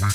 は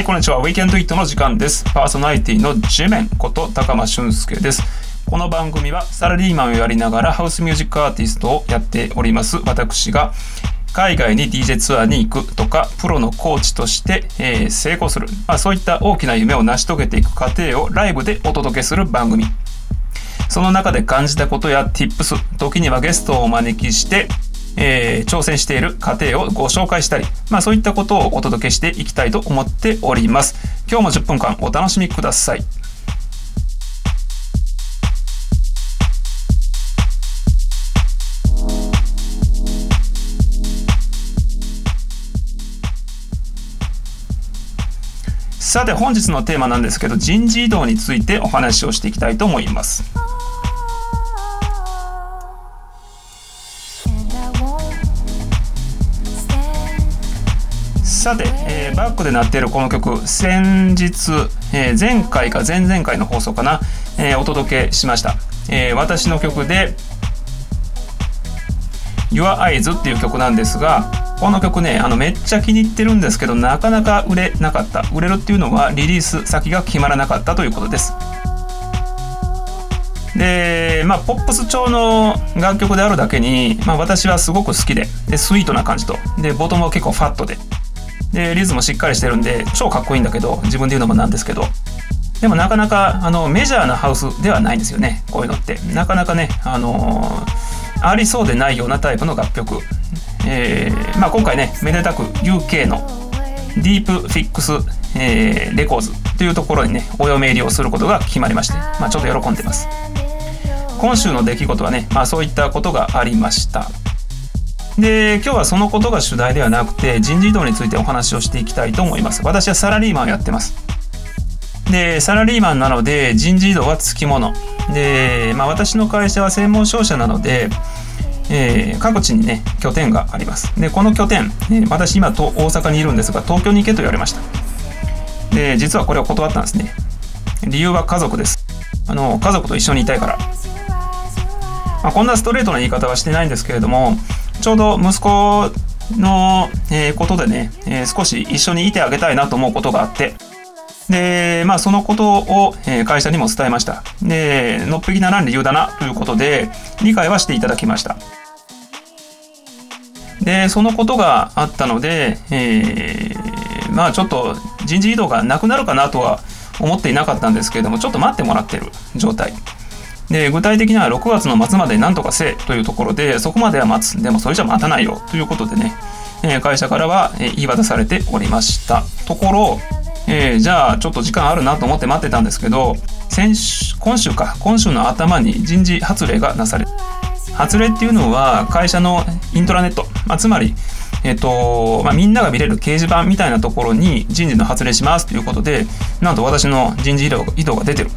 い、こんにちは。WeekendIt の時間です。パーソナリティの地面こと高間俊介です。この番組はサラリーマンをやりながらハウスミュージックアーティストをやっております私が海外に DJ ツアーに行くとかプロのコーチとして、成功する、そういった大きな夢を成し遂げていく過程をライブでお届けする番組。その中で感じたことや Tips、 時にはゲストをお招きして、挑戦している過程をご紹介したり、そういったことをお届けしていきたいと思っております。今日も10分間お楽しみください。さて、本日のテーマなんですけど、人事異動についてお話をしていきたいと思います。さて、バックで鳴っているこの曲、先日、前回か前々回の放送かな、お届けしました、私の曲で Your Eyes っていう曲なんですが、この曲ね、めっちゃ気に入ってるんですけど、なかなか売れなかった。売れるっていうのはリリース先が決まらなかったということです。で、ポップス調の楽曲であるだけに、私はすごく好き でスイートな感じと、でボトムは結構ファット でリズムもしっかりしてるんで超かっこいいんだけど、自分で言うのもなんですけど、でもなかなかメジャーなハウスではないんですよね。こういうのってなかなかね、ありそうでないようなタイプの楽曲。今回ね、めでたく UK のディープフィックス、レコーズというところにね、お嫁入りをすることが決まりまして、ちょっと喜んでます。今週の出来事はね、そういったことがありました。で、今日はそのことが主題ではなくて、人事異動についてお話をしていきたいと思います。私はサラリーマンをやってます。で、サラリーマンなので人事異動はつきもので、私の会社は専門商社なので、各地にね、拠点があります。で、この拠点、私今と大阪にいるんですが、東京に行けと言われました。で、実はこれを断ったんですね。理由は家族です。家族と一緒にいたいから、こんなストレートな言い方はしてないんですけれども、ちょうど息子の、ことでね、少し一緒にいてあげたいなと思うことがあって、で、そのことを会社にも伝えました。で、のっぴきならん理由だなということで理解はしていただきました。で、そのことがあったので、ちょっと人事異動がなくなるかなとは思っていなかったんですけれども、ちょっと待ってもらってる状態で、具体的には6月の末までなんとかせえというところで、そこまでは待つ、でもそれじゃ待たないよということでね、会社からは言い渡されておりました。ところ、じゃあちょっと時間あるなと思って待ってたんですけど、今週の頭に人事発令がなされ、発令っていうのは会社のイントラネット、つまり、みんなが見れる掲示板みたいなところに人事の発令しますということで、なんと私の人事異動が出てる。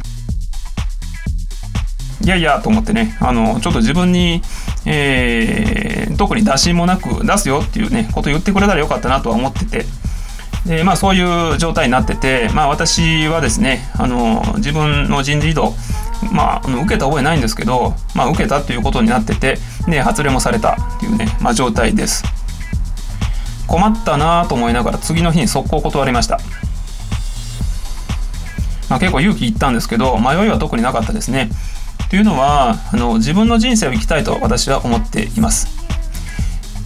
いやいやと思ってね、ちょっと自分に、特に打診もなく出すよっていうね、ことを言ってくれたらよかったなとは思ってて、で、そういう状態になってて、私はですね、自分の人事異動、受けた覚えないんですけど、受けたということになってて、で、発令もされたっていうね、状態です。困ったなと思いながら、次の日に速攻断りました。結構勇気いったんですけど、迷いは特になかったですね。というのは、自分の人生を生きたいと私は思っています。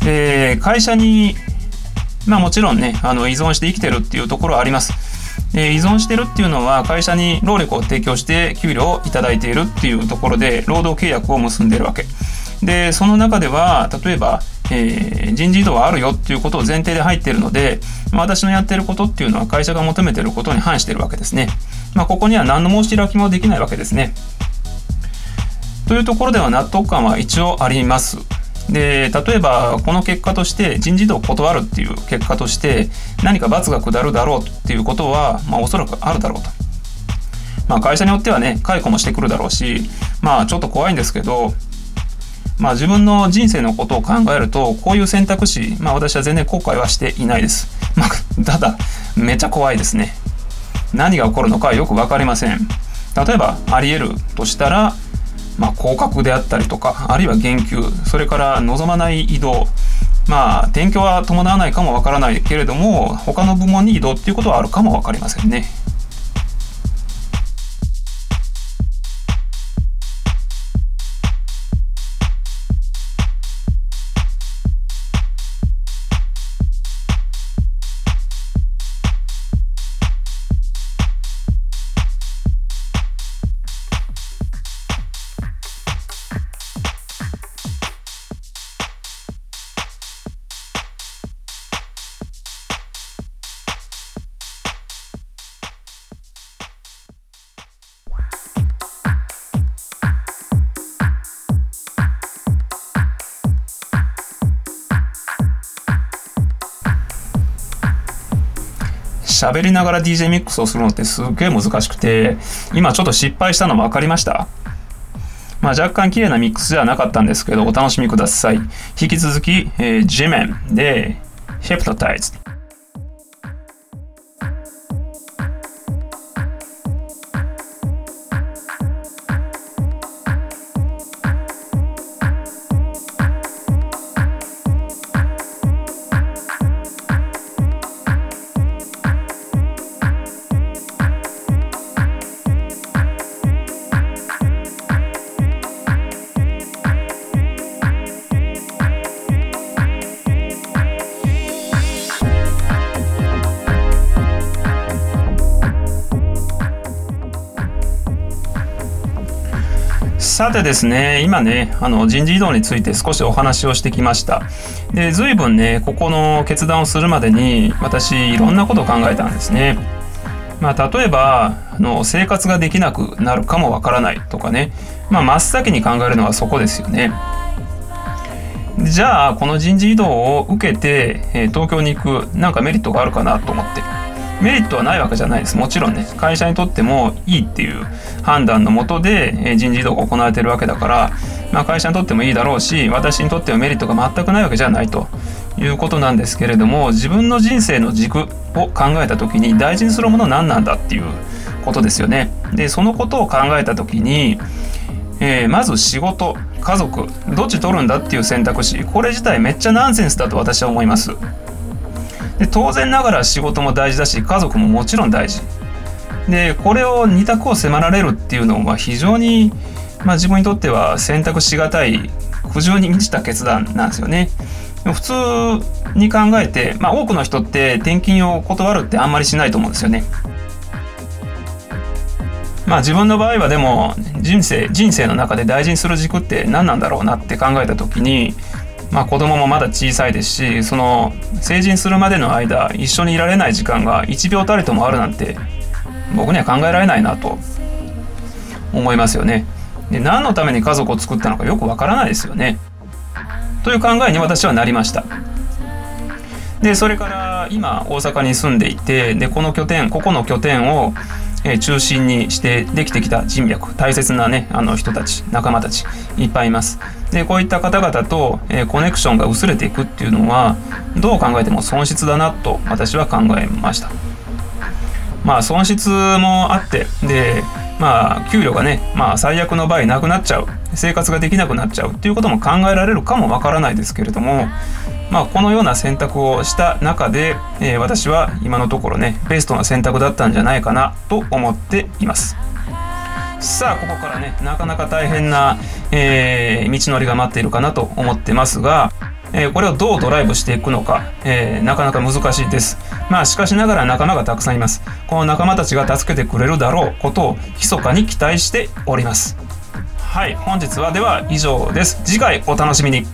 で、会社にもちろんね、依存して生きてるっていうところはあります。依存してるっていうのは、会社に労力を提供して給料をいただいているっていうところで、労働契約を結んでいるわけで、その中では例えば、人事異動はあるよっていうことを前提で入っているので、私のやってることっていうのは会社が求めていることに反しているわけですね。ここには何の申し開きもできないわけですね。というところでは納得感は一応あります。で、例えばこの結果として、人事異動を断るっていう結果として、何か罰が下るだろうっていうことは、おそらくあるだろうと。会社によってはね、解雇もしてくるだろうし、ちょっと怖いんですけど、まあ、自分の人生のことを考えるとこういう選択肢、まあ、私は全然後悔はしていないです、まあ、ただめっちゃ怖いですね。何が起こるのかよく分かりません。例えばあり得るとしたら、まあ、降格であったりとか、あるいは減給、それから望まない移動、まあ、転居は伴わないかも分からないけれども他の部門に移動っていうことはあるかも分かりませんね。喋りながら DJ ミックスをするのってすっげえ難しくて、今ちょっと失敗したの分かりました。まあ、若干綺麗なミックスではなかったんですけど、お楽しみください。引き続き、G メンでヒプノタイズ。さてですね、今ね、人事異動について少しお話をしてきました。で、随分ね、ここの決断をするまでに私いろんなことを考えたんですね。まあ、例えば生活ができなくなるかもわからないとかね、まあ、真っ先に考えるのはそこですよね。じゃあこの人事異動を受けて東京に行くなんかメリットがあるかなと思って。メリットはないわけじゃないです。もちろんね、会社にとってもいいっていう判断のもとで人事異動が行われているわけだから、まあ、会社にとってもいいだろうし、私にとってはメリットが全くないわけじゃないということなんですけれども、自分の人生の軸を考えた時に大事にするものは何なんだっていうことですよね。で、そのことを考えた時に、まず仕事、家族、どっち取るんだっていう選択肢、これ自体めっちゃナンセンスだと私は思います。で、当然ながら仕事も大事だし、家族ももちろん大事で、これを二択を迫られるっていうのは非常に、まあ、自分にとっては選択しがたい苦情に満ちた決断なんですよね。普通に考えて、まあ、多くの人って転勤を断るってあんまりしないと思うんですよね。まあ、自分の場合はでも人生の中で大事にする軸って何なんだろうなって考えた時に、まあ、子供もまだ小さいですし、その成人するまでの間一緒にいられない時間が1秒たりともあるなんて僕には考えられないなと思いますよね。で、何のために家族を作ったのかよくわからないですよねという考えに私はなりました。で、それから今大阪に住んでいて、で、ここの拠点を中心にしてできてきた人脈、大切なね、人たち、仲間たちいっぱいいます。で、こういった方々とコネクションが薄れていくっていうのはどう考えても損失だなと私は考えました。まあ、損失もあって、で、まあ、給料がね、まあ、最悪の場合なくなっちゃう、生活ができなくなっちゃうっていうことも考えられるかもわからないですけれども、まあ、このような選択をした中で、私は今のところね、ベストな選択だったんじゃないかなと思っています。さあ、ここからね、なかなか大変な、道のりが待っているかなと思ってますが、これをどうドライブしていくのか、なかなか難しいです。まあ、しかしながら仲間がたくさんいます。この仲間たちが助けてくれるだろうことを密かに期待しております。はい、本日はでは以上です。次回お楽しみに。